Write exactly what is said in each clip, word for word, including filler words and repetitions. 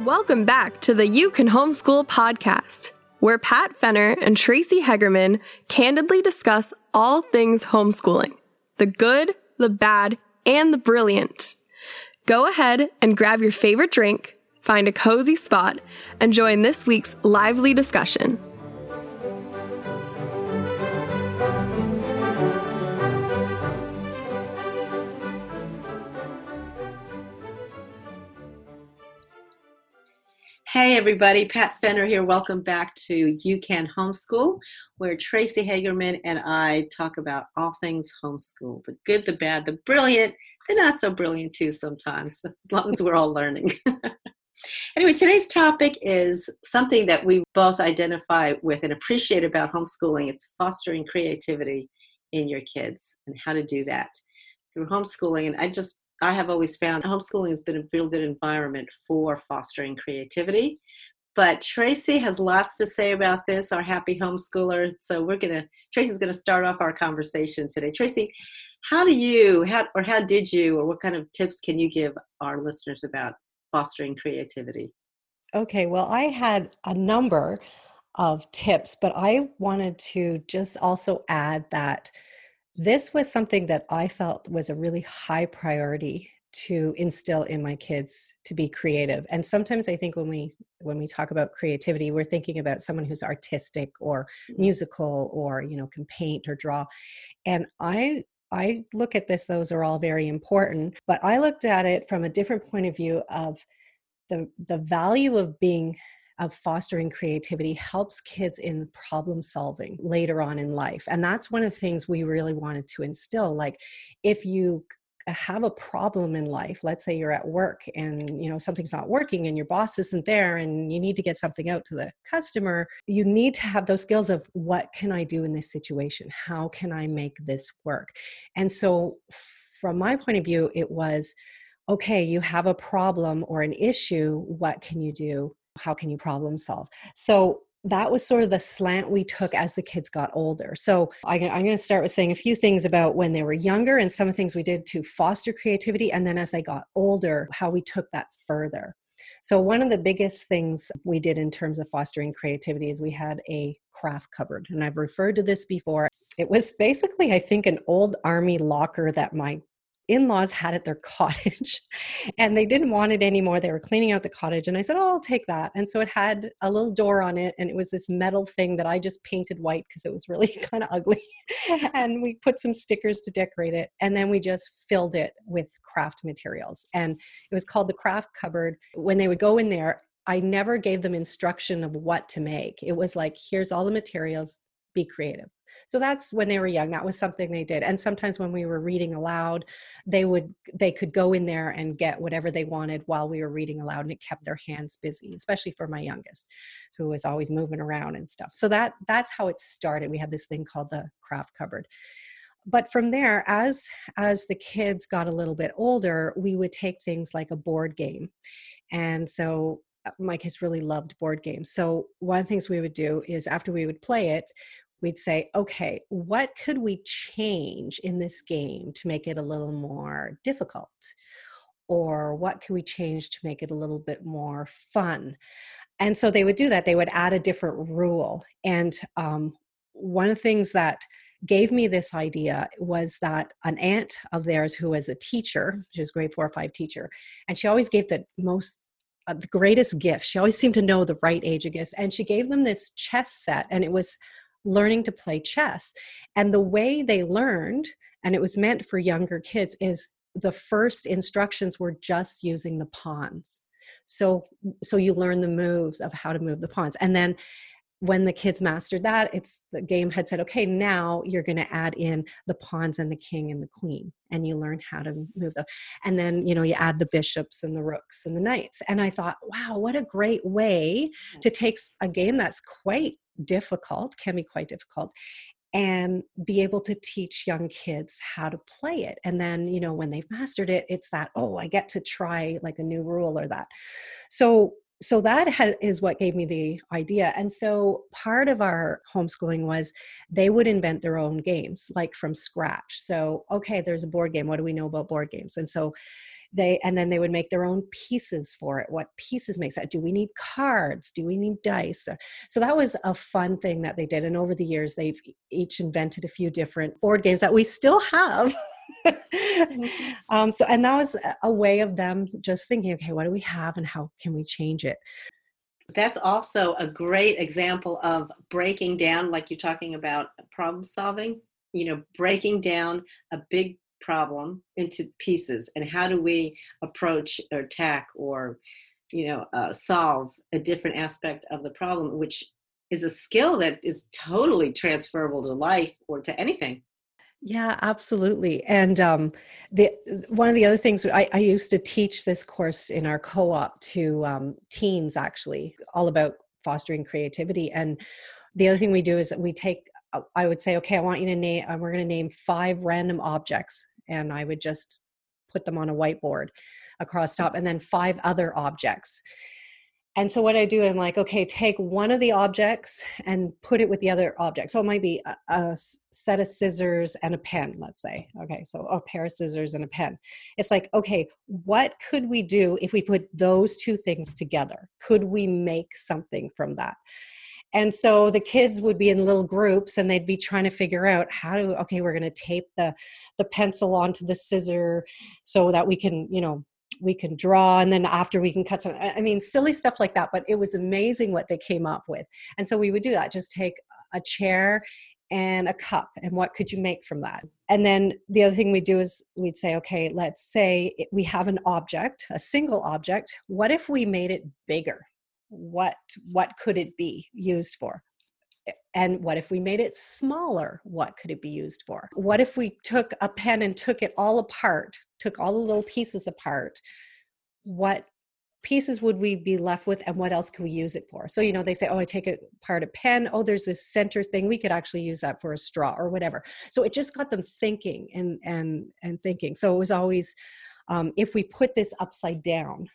Welcome back to the You Can Homeschool podcast, where Pat Fenner and Tracy Hegerman candidly discuss all things homeschooling, the good, the bad, and the brilliant. Go ahead and grab your favorite drink, find a cozy spot, and join this week's lively discussion. Hey everybody, Pat Fenner here. Welcome back to You Can Homeschool, where Tracy Hegerman and I talk about all things homeschool, the good, the bad, the brilliant, the not so brilliant too sometimes, as long as we're all learning. Anyway, today's topic is something that we both identify with and appreciate about homeschooling. It's fostering creativity in your kids and how to do that through homeschooling. And I just I have always found homeschooling has been a real good environment for fostering creativity, but Tracy has lots to say about this, our happy homeschooler. So we're going to, Tracy's going to start off our conversation today. Tracy, how do you, how, or how did you, or what kind of tips can you give our listeners about fostering creativity? Okay. Well, I had a number of tips, but I wanted to just also add that this was something that I felt was a really high priority to instill in my kids, to be creative. And sometimes I think when we when we talk about creativity, we're thinking about someone who's artistic or musical or, you know, can paint or draw. And I I look at this, those are all very important, but I looked at it from a different point of view of the the value of being of fostering creativity helps kids in problem solving later on in life. And that's one of the things we really wanted to instill. Like if you have a problem in life, let's say you're at work and you know something's not working and your boss isn't there and you need to get something out to the customer, you need to have those skills of what can I do in this situation? How can I make this work? And so from my point of view, it was, okay, you have a problem or an issue, what can you do? How can you problem solve? So that was sort of the slant we took as the kids got older. So I, I'm going to start with saying a few things about when they were younger and some of the things we did to foster creativity. And then as they got older, how we took that further. So one of the biggest things we did in terms of fostering creativity is we had a craft cupboard. And I've referred to this before. It was basically, I think, an old army locker that my in-laws had at their cottage and they didn't want it anymore. They were cleaning out the cottage and I said, oh, I'll take that. And so it had a little door on it and it was this metal thing that I just painted white because it was really kind of ugly. And we put some stickers to decorate it. And then we just filled it with craft materials. And it was called the craft cupboard. When they would go in there, I never gave them instruction of what to make. It was like, here's all the materials, be creative. So that's when they were young, that was something they did. And sometimes when we were reading aloud, they would, they could go in there and get whatever they wanted while we were reading aloud, and it kept their hands busy, especially for my youngest, who was always moving around and stuff. So that, that's how it started. We had this thing called the craft cupboard. But from there, as, as the kids got a little bit older, we would take things like a board game. And so my kids really loved board games. So one of the things we would do is after we would play it, we'd say, okay, what could we change in this game to make it a little more difficult? Or what could we change to make it a little bit more fun? And so they would do that. They would add a different rule. And um, one of the things that gave me this idea was that an aunt of theirs who was a teacher, she was a grade four or five teacher, and she always gave the most Uh, the greatest gift. She always seemed to know the right age of gifts. And she gave them this chess set and it was learning to play chess. And the way they learned, and it was meant for younger kids, is the first instructions were just using the pawns. So, so you learn the moves of how to move the pawns. And then when the kids mastered that, it's the game had said, okay, now you're going to add in the pawns and the king and the queen, and you learn how to move them. And then, you know, you add the bishops and the rooks and the knights. And I thought, wow, what a great way to take a game that's quite difficult, can be quite difficult, and be able to teach young kids how to play it. And then, you know, when they've mastered it, it's that, oh, I get to try like a new rule or that. So so that ha- is what gave me the idea. And so part of our homeschooling was they would invent their own games, like from scratch. So, okay, there's a board game. What do we know about board games? And so they, and then they would make their own pieces for it. What pieces make sense? Do we need cards? Do we need dice? So that was a fun thing that they did. And over the years, they've each invented a few different board games that we still have. um, so, and that was a way of them just thinking, okay, what do we have and how can we change it? That's also a great example of breaking down, like you're talking about problem solving, you know, breaking down a big problem into pieces and how do we approach or attack or, you know, uh, solve a different aspect of the problem, which is a skill that is totally transferable to life or to anything. Yeah, absolutely. And um, the one of the other things, I, I used to teach this course in our co-op to um, teens, actually, all about fostering creativity. And the other thing we do is we take, I would say, okay, I want you to name, we're going to name five random objects. And I would just put them on a whiteboard across top and then five other objects. And so what I do, I'm like, okay, take one of the objects and put it with the other object. So it might be a, a set of scissors and a pen, let's say. Okay, so a pair of scissors and a pen. It's like, okay, what could we do if we put those two things together? Could we make something from that? And so the kids would be in little groups and they'd be trying to figure out how to, okay, we're going to tape the, the pencil onto the scissor so that we can, you know, we can draw, and then after we can cut some, I mean, silly stuff like that, but it was amazing what they came up with. And so we would do that, just take a chair and a cup and what could you make from that? And then the other thing we do is we'd say, okay, let's say we have an object, a single object. What if we made it bigger? What, what could it be used for? And what if we made it smaller? What could it be used for? What if we took a pen and took it all apart, took all the little pieces apart? What pieces would we be left with and what else could we use it for? So, you know, they say, oh, I take apart a pen. Oh, there's this center thing. We could actually use that for a straw or whatever. So it just got them thinking and and and thinking. So it was always, um, if we put this upside down,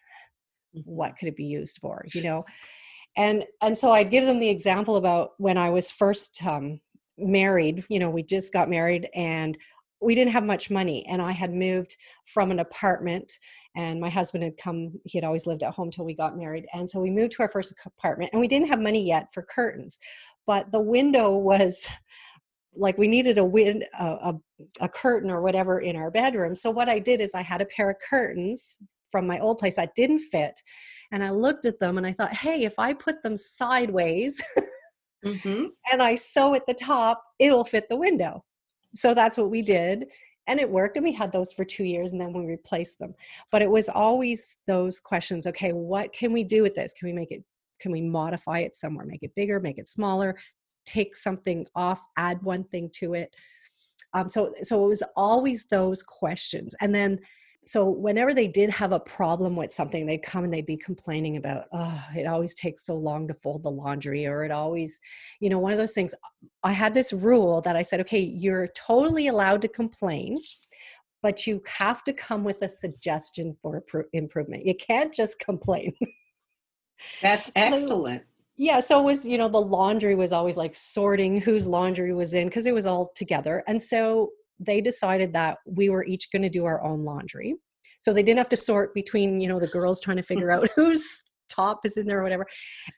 what could it be used for, you know? And and so I'd give them the example about when I was first um, married, you know, we just got married and we didn't have much money. And I had moved from an apartment and my husband had come, he had always lived at home till we got married. And so we moved to our first apartment and we didn't have money yet for curtains, but the window was like, we needed a, win, a, a, a curtain or whatever in our bedroom. So what I did is I had a pair of curtains from my old place that didn't fit. And I looked at them and I thought, hey, if I put them sideways mm-hmm. and I sew at the top, it'll fit the window. So that's what we did. And it worked. And we had those for two years and then we replaced them. But it was always those questions. Okay, what can we do with this? Can we make it, can we modify it somewhere, make it bigger, make it smaller, take something off, add one thing to it. Um, so, so it was always those questions. And then so whenever they did have a problem with something, they'd come and they'd be complaining about, oh, it always takes so long to fold the laundry, or it always, you know, one of those things. I had this rule that I said, okay, you're totally allowed to complain, but you have to come with a suggestion for improvement. You can't just complain. That's excellent. Yeah. So it was, you know, the laundry was always like sorting whose laundry was in because it was all together. And so they decided that we were each going to do our own laundry. So they didn't have to sort between, you know, the girls trying to figure out whose top is in there or whatever.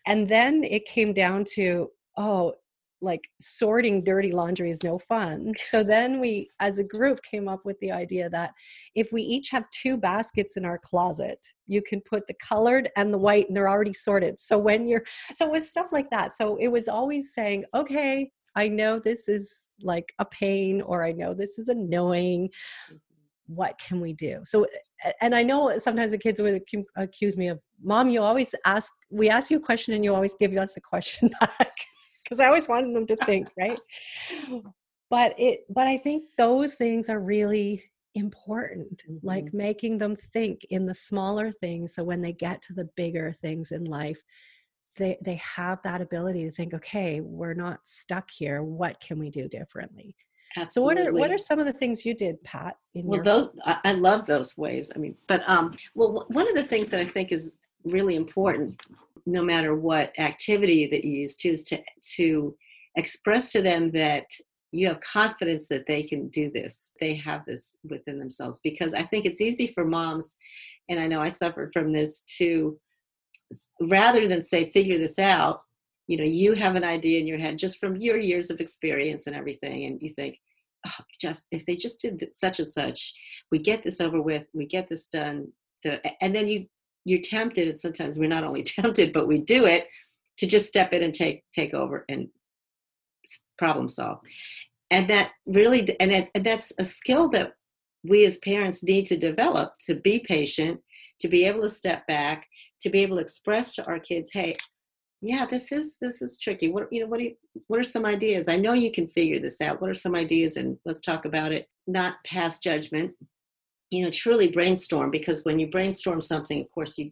And then it came down to, oh, like sorting dirty laundry is no fun. So then we, as a group, came up with the idea that if we each have two baskets in our closet, you can put the colored and the white and they're already sorted. So when you're, so it was stuff like that. So it was always saying, okay, I know this is like a pain, or I know this is annoying. What can we do? So, and I know sometimes the kids would accuse me of, Mom, you always ask, we ask you a question and you always give us a question back, because I always wanted them to think, right? But it, but I think those things are really important, mm-hmm. like making them think in the smaller things. So when they get to the bigger things in life, they they have that ability to think, okay, we're not stuck here. What can we do differently? Absolutely. So what are, what are some of the things you did, Pat? In well, your- those, I love those ways. I mean, but, um, well, one of the things that I think is really important, no matter what activity that you use, too, is to, to express to them that you have confidence that they can do this. They have this within themselves, because I think it's easy for moms, and I know I suffered from this too, rather than say, figure this out, you know, you have an idea in your head just from your years of experience and everything. And you think, oh, just if they just did such and such, we get this over with, we get this done. And then you, you're tempted, and sometimes we're not only tempted, but we do it, to just step in and take take over and problem solve. And that really, and, it, and that's a skill that we as parents need to develop, to be patient, to be able to step back, to be able to express to our kids, hey, yeah, this is this is tricky. What you know, what do you, what are some ideas? I know you can figure this out. What are some ideas? And let's talk about it. Not pass judgment. You know, truly brainstorm, because when you brainstorm something, of course, you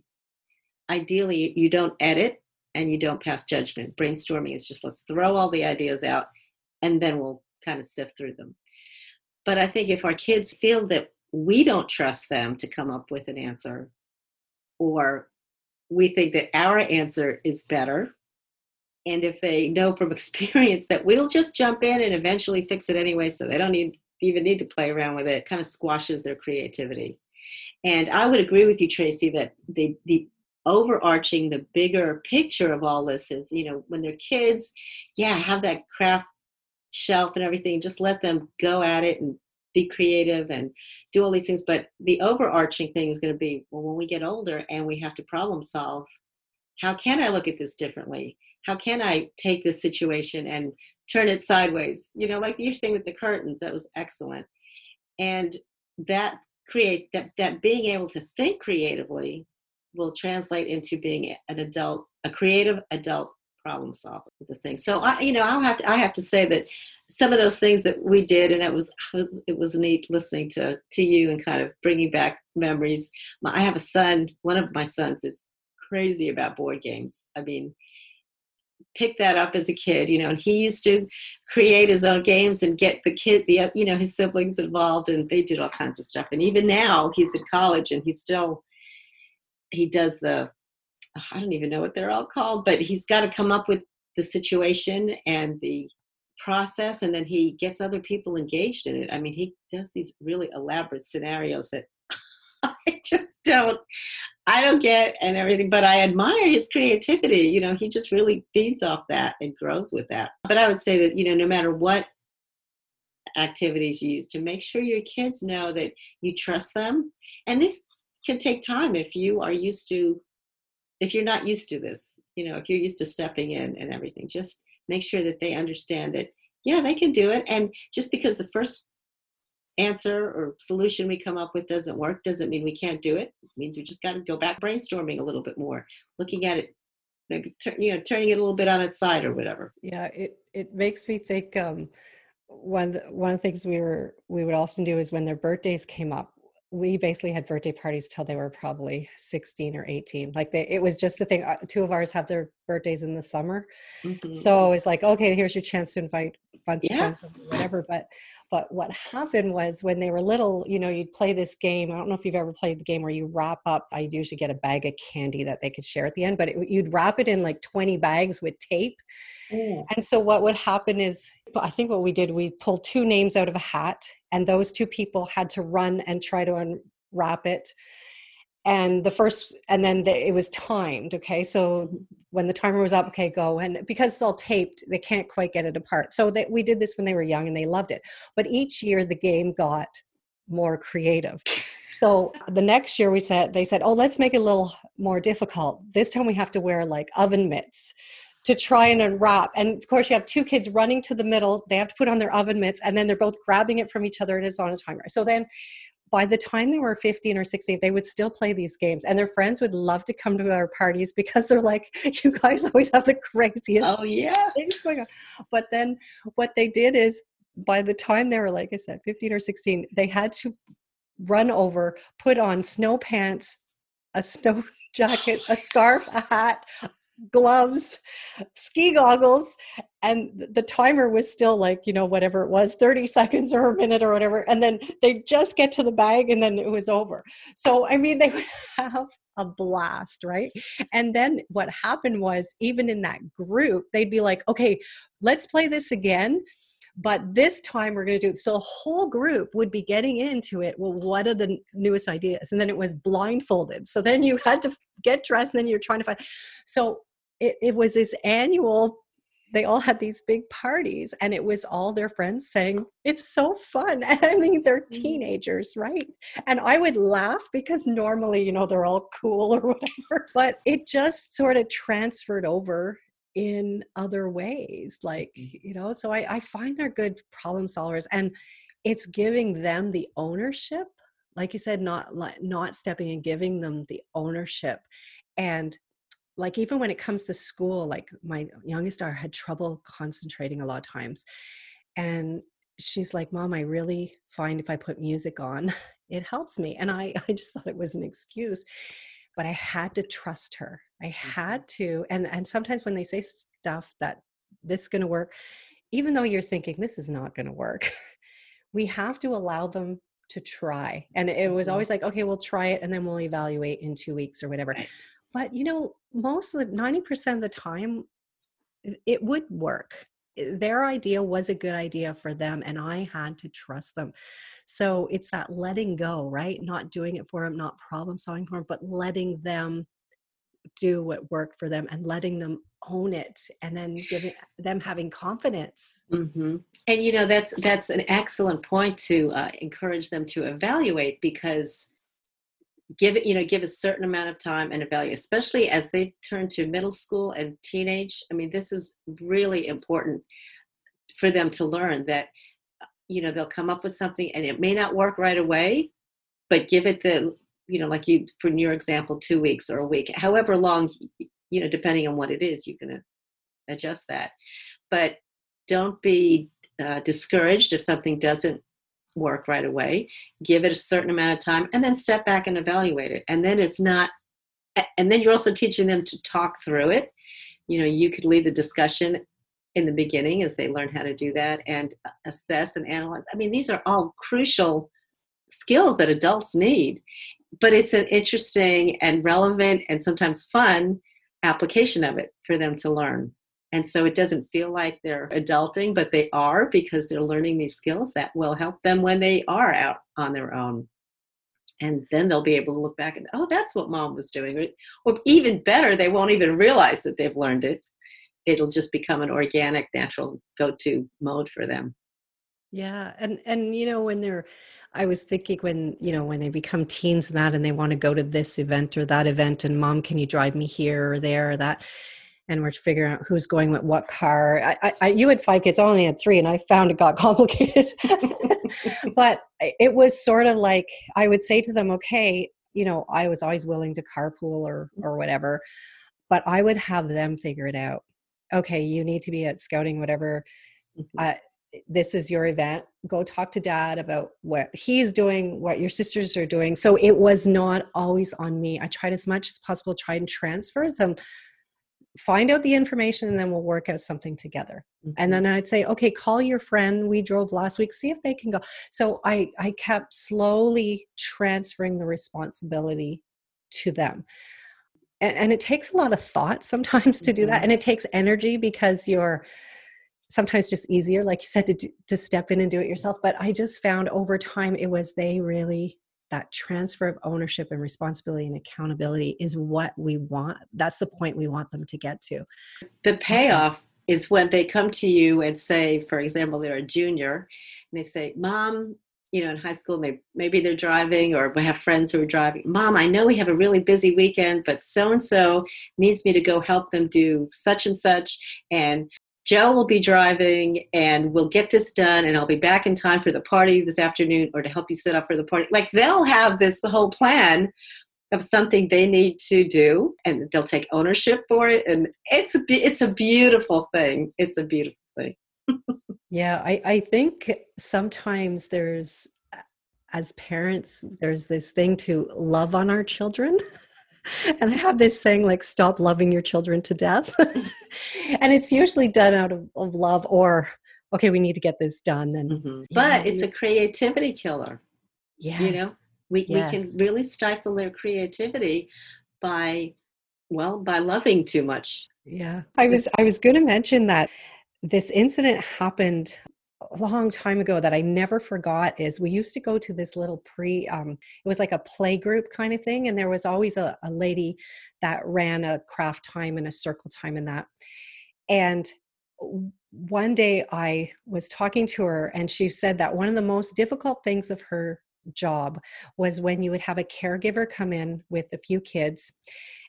ideally you don't edit and you don't pass judgment. Brainstorming is just, let's throw all the ideas out and then we'll kind of sift through them. But I think if our kids feel that we don't trust them to come up with an answer, or we think that our answer is better, and if they know from experience that we'll just jump in and eventually fix it anyway, so they don't need even need to play around with it, kind of squashes their creativity. And I would agree with you, Tracy, that the the overarching, the bigger picture of all this is, you know, when they're kids, yeah, have that craft shelf and everything, just let them go at it and be creative and do all these things. But the overarching thing is going to be, well, when we get older and we have to problem solve, how can I look at this differently? How can I take this situation and turn it sideways? You know, like your thing with the curtains, that was excellent. And that create that that being able to think creatively will translate into being an adult, a creative adult problem solver with the thing. So I, you know, I'll have to I have to say that some of those things that we did, and it was it was neat listening to to you and kind of bringing back memories. My, I have a son. One of my sons is crazy about board games. I mean, pick that up as a kid, you know, and he used to create his own games and get the kid, the, you know, his siblings involved, and they did all kinds of stuff. And even now he's in college and he still, he does the, I don't even know what they're all called, but he's got to come up with the situation and the process. And then he gets other people engaged in it. I mean, he does these really elaborate scenarios that I just don't, I don't get and everything, but I admire his creativity. You know, he just really feeds off that and grows with that. But I would say that, you know, no matter what activities you use, to make sure your kids know that you trust them. And this can take time if you are used to, if you're not used to this, you know, if you're used to stepping in and everything, just make sure that they understand that, yeah, they can do it. And just because the first answer or solution we come up with doesn't work doesn't mean we can't do it. It means we just got to go back brainstorming a little bit more, looking at it, maybe you know turning it a little bit on its side or whatever. Yeah, it it makes me think um one one of the things we were we would often do is when their birthdays came up, we basically had birthday parties till they were probably sixteen or eighteen. Like they, it was just the thing. Two of ours have their birthdays in the summer. Mm-hmm. So it's like, okay, here's your chance to invite bunch of friends or whatever. But, but what happened was when they were little, you know, you'd play this game. I don't know if you've ever played the game where you wrap up, I usually get a bag of candy that they could share at the end, but it, you'd wrap it in like twenty bags with tape. Mm. And so what would happen is, I think what we did, we pulled two names out of a hat, and those two people had to run and try to unwrap it. And the first, and then the, it was timed. Okay. So when the timer was up, okay, go. And because it's all taped, they can't quite get it apart. So that we did this when they were young and they loved it, but each year the game got more creative. So the next year we said, they said, oh, let's make it a little more difficult. This time we have to wear like oven mitts to try and unwrap. And of course you have two kids running to the middle. They have to put on their oven mitts, and then they're both grabbing it from each other, and it's on a timer. So then by the time they were fifteen or sixteen, they would still play these games, and their friends would love to come to our parties because they're like, you guys always have the craziest oh, yes. things going on. But then what they did is by the time they were, like I said, fifteen or sixteen, they had to run over, put on snow pants, a snow jacket, a scarf, a hat, gloves, ski goggles, and the timer was still like, you know, whatever it was, thirty seconds or a minute or whatever, and then they just get to the bag and then it was over. So I mean, they would have a blast, right? And then what happened was, even in that group, they'd be like, okay, let's play this again, but this time we're going to do it. So the whole group would be getting into it. Well, what are the newest ideas? And then it was blindfolded. So then you had to get dressed and then you're trying to find. So it, it was this annual, they all had these big parties, and it was all their friends saying, it's so fun. And I mean, they're teenagers, right? And I would laugh because normally, you know, they're all cool or whatever, but it just sort of transferred over in other ways. Like, you know, so I, I find they're good problem solvers, and it's giving them the ownership. Like you said, not, not stepping and giving them the ownership. And like, even when it comes to school, like my youngest daughter had trouble concentrating a lot of times. And she's like, Mom, I really find if I put music on, it helps me. And I, I just thought it was an excuse, but I had to trust her. I had to. And, and sometimes when they say stuff that this is going to work, even though you're thinking this is not going to work, we have to allow them to try. And it was always like, okay, we'll try it. And then we'll evaluate in two weeks or whatever. But, you know, most of the ninety percent of the time, it would work. Their idea was a good idea for them, and I had to trust them. So it's that letting go, right? Not doing it for them, not problem solving for them, but letting them do what worked for them and letting them own it, and then giving them having confidence. Mm-hmm. And, you know, that's that's an excellent point to uh, encourage them to evaluate, because give it, you know, give a certain amount of time and evaluate, especially as they turn to middle school and teenage. I mean, this is really important for them to learn that, you know, they'll come up with something and it may not work right away, but give it the, you know, like you, for your example, two weeks or a week, however long, you know, depending on what it is, you can adjust that. But don't be uh, discouraged if something doesn't work right away. Give it a certain amount of time and then step back and evaluate it. And then it's not, and then you're also teaching them to talk through it. You know, you could lead the discussion in the beginning as they learn how to do that, and assess and analyze. I mean, these are all crucial skills that adults need, but it's an interesting and relevant and sometimes fun application of it for them to learn. And so it doesn't feel like they're adulting, but they are, because they're learning these skills that will help them when they are out on their own. And then they'll be able to look back and, oh, that's what Mom was doing. Or even better, they won't even realize that they've learned it. It'll just become an organic, natural go-to mode for them. Yeah. And, and, you know, when they're, I was thinking when, you know, when they become teens and that, and they want to go to this event or that event, and Mom, can you drive me here or there or that? And we're figuring out who's going with what car. I, I, I, you had five kids, I only had three, and I found it got complicated. But it was sort of like, I would say to them, okay, you know, I was always willing to carpool or or whatever, but I would have them figure it out. Okay, you need to be at scouting, whatever. Mm-hmm. Uh, this is your event. Go talk to Dad about what he's doing, what your sisters are doing. So it was not always on me. I tried as much as possible, try and transfer them. Find out the information, and then we'll work out something together. Mm-hmm. And then I'd say, okay, call your friend. We drove last week, see if they can go. So I, I kept slowly transferring the responsibility to them. And, and it takes a lot of thought sometimes mm-hmm. to do that. And it takes energy, because you're sometimes just easier, like you said, to, do, to step in and do it yourself. But I just found over time, it was, they really, that transfer of ownership and responsibility and accountability is what we want. That's the point we want them to get to. The payoff is when they come to you and say, for example, they're a junior and they say, Mom, you know, in high school, they maybe they're driving, or we have friends who are driving. Mom, I know we have a really busy weekend, but so-and-so needs me to go help them do such and such. And Joe will be driving, and we'll get this done, and I'll be back in time for the party this afternoon, or to help you set up for the party. Like, they'll have this whole plan of something they need to do, and they'll take ownership for it. And it's a, it's a beautiful thing. It's a beautiful thing. Yeah. I, I think sometimes there's, as parents, there's this thing to love on our children. And I have this saying, like, stop loving your children to death. And it's usually done out of, of love, or, okay, we need to get this done. And mm-hmm. But know, it's we, a creativity killer. Yes. You know, we, yes. we can really stifle their creativity by, well, by loving too much. Yeah. I was, I was going to mention that this incident happened a long time ago that I never forgot. Is we used to go to this little pre, um, it was like a play group kind of thing. And there was always a, a lady that ran a craft time and a circle time and that. And one day I was talking to her and she said that one of the most difficult things of her job was when you would have a caregiver come in with a few kids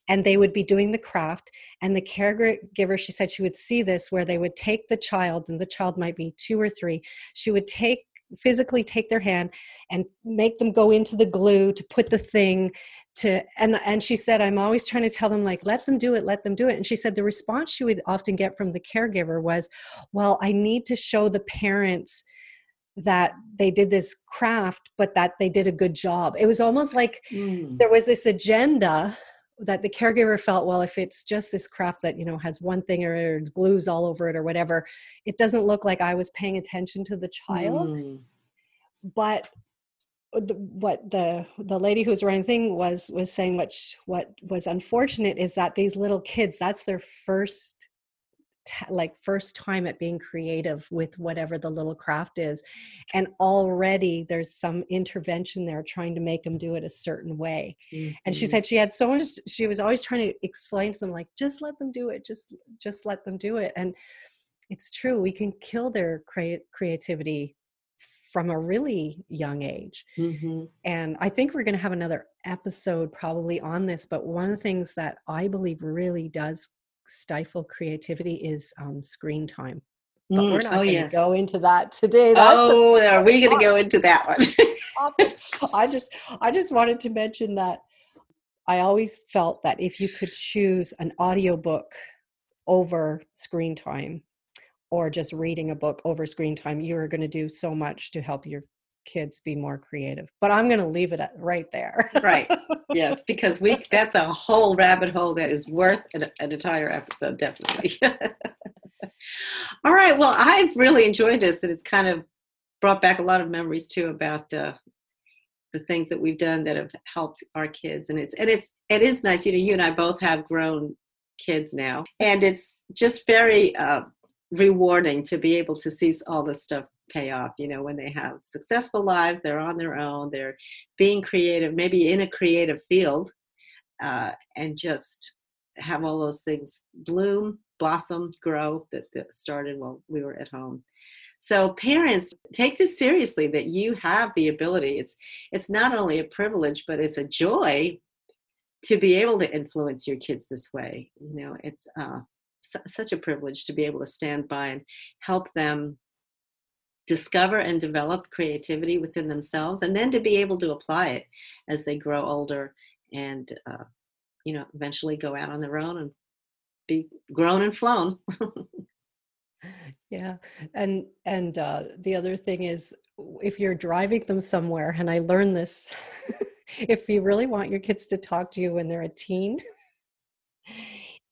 and they would be doing the craft, and the caregiver, she said she would see this where they would take the child, and the child might be two or three. She would take, physically take their hand and make them go into the glue to put the thing to, and, and she said, I'm always trying to tell them, like, let them do it, let them do it. And she said the response she would often get from the caregiver was, well, I need to show the parents that they did this craft, but that they did a good job. It was almost like mm. there was this agenda that the caregiver felt, well, if it's just this craft that, you know, has one thing or, or glues all over it or whatever, it doesn't look like I was paying attention to the child. Mm. But the, what the the lady who was running the thing was was saying, what sh- what was unfortunate is that these little kids, that's their first T- like first time at being creative with whatever the little craft is. And already there's some intervention there trying to make them do it a certain way. Mm-hmm. And she said she had so much, she was always trying to explain to them, like, just let them do it. Just, just let them do it. And it's true. We can kill their cre- creativity from a really young age. Mm-hmm. And I think we're going to have another episode probably on this, but one of the things that I believe really does stifle creativity is um, screen time. But mm, we're not oh, going to yes. go into that today. That's oh, a, are we going to go into that one? I just, I just wanted to mention that I always felt that if you could choose an audiobook over screen time, or just reading a book over screen time, you are going to do so much to help your kids be more creative. But I'm going to leave it at right there. Right. Yes, because we that's a whole rabbit hole that is worth an, an entire episode, definitely. All right. Well, I've really enjoyed this, and it's kind of brought back a lot of memories too about uh, the things that we've done that have helped our kids. And it's and it's it is nice. You know, you and I both have grown kids now, and it's just very uh, rewarding to be able to see all this stuff pay off. You know, when they have successful lives, they're on their own, they're being creative, maybe in a creative field, uh, and just have all those things bloom, blossom, grow that, that started while we were at home. So parents, take this seriously, that you have the ability. It's it's not only a privilege, but it's a joy to be able to influence your kids this way. You know, it's uh, su- such a privilege to be able to stand by and help them discover and develop creativity within themselves, and then to be able to apply it as they grow older and, uh, you know, eventually go out on their own and be grown and flown. Yeah. And, and uh, the other thing is, if you're driving them somewhere, and I learned this, if you really want your kids to talk to you when they're a teen,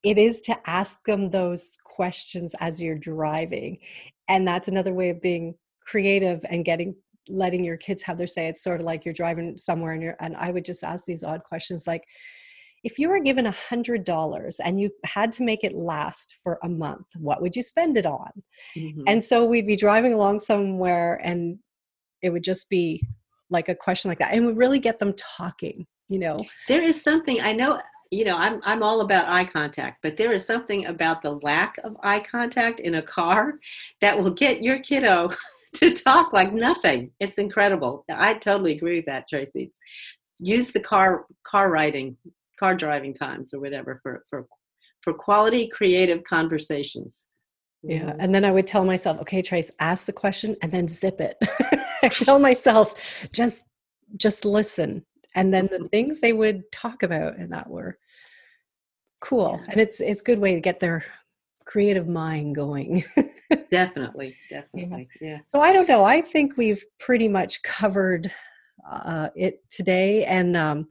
it is to ask them those questions as you're driving. And that's another way of being creative and getting, letting your kids have their say. It's sort of like you're driving somewhere and you're, and I would just ask these odd questions, like, if you were given a hundred dollars and you had to make it last for a month, what would you spend it on? Mm-hmm. And so we'd be driving along somewhere and it would just be like a question like that. And we really get them talking, you know. There is something, I know, you know, I'm I'm all about eye contact, but there is something about the lack of eye contact in a car that will get your kiddo to talk like nothing. It's incredible. I totally agree with that, Tracy. It's, use the car car riding, car driving times or whatever for for, for quality, creative conversations. Yeah. Mm-hmm. And then I would tell myself, okay, Trace, ask the question and then zip it. I tell myself, just just listen. And then the things they would talk about and that were cool. Yeah. And it's it's a good way to get their creative mind going. Definitely. Definitely. Yeah. Yeah. So I don't know. I think we've pretty much covered uh, it today. And um,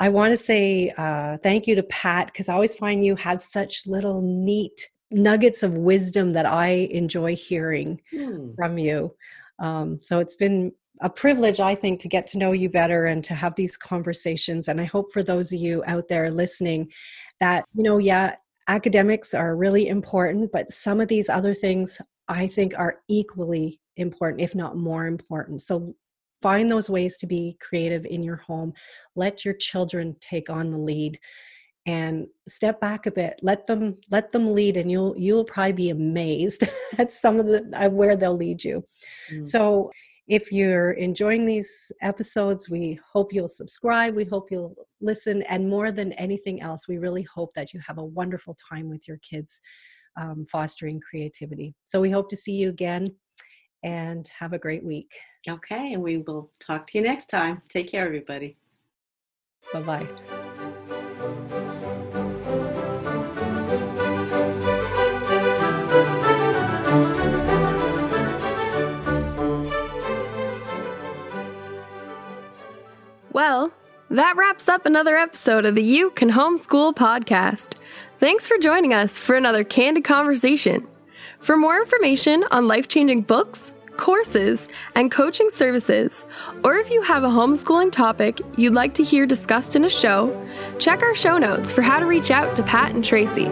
I want to say uh, thank you to Pat, because I always find you have such little neat nuggets of wisdom that I enjoy hearing mm. from you. Um, so it's been a privilege, I think, to get to know you better and to have these conversations. And I hope for those of you out there listening that, you know, yeah, academics are really important, but some of these other things I think are equally important, if not more important. So find those ways to be creative in your home. Let your children take on the lead and step back a bit. Let them, let them lead, and you'll, you'll probably be amazed at some of the, uh, where they'll lead you. Mm. So if you're enjoying these episodes, we hope you'll subscribe. We hope you'll listen. And more than anything else, we really hope that you have a wonderful time with your kids, um, fostering creativity. So we hope to see you again and have a great week. Okay. And we will talk to you next time. Take care, everybody. Bye-bye. Well, that wraps up another episode of the You Can Homeschool podcast. Thanks for joining us for another candid conversation. For more information on life-changing books, courses, and coaching services, or if you have a homeschooling topic you'd like to hear discussed in a show, check our show notes for how to reach out to Pat and Tracy.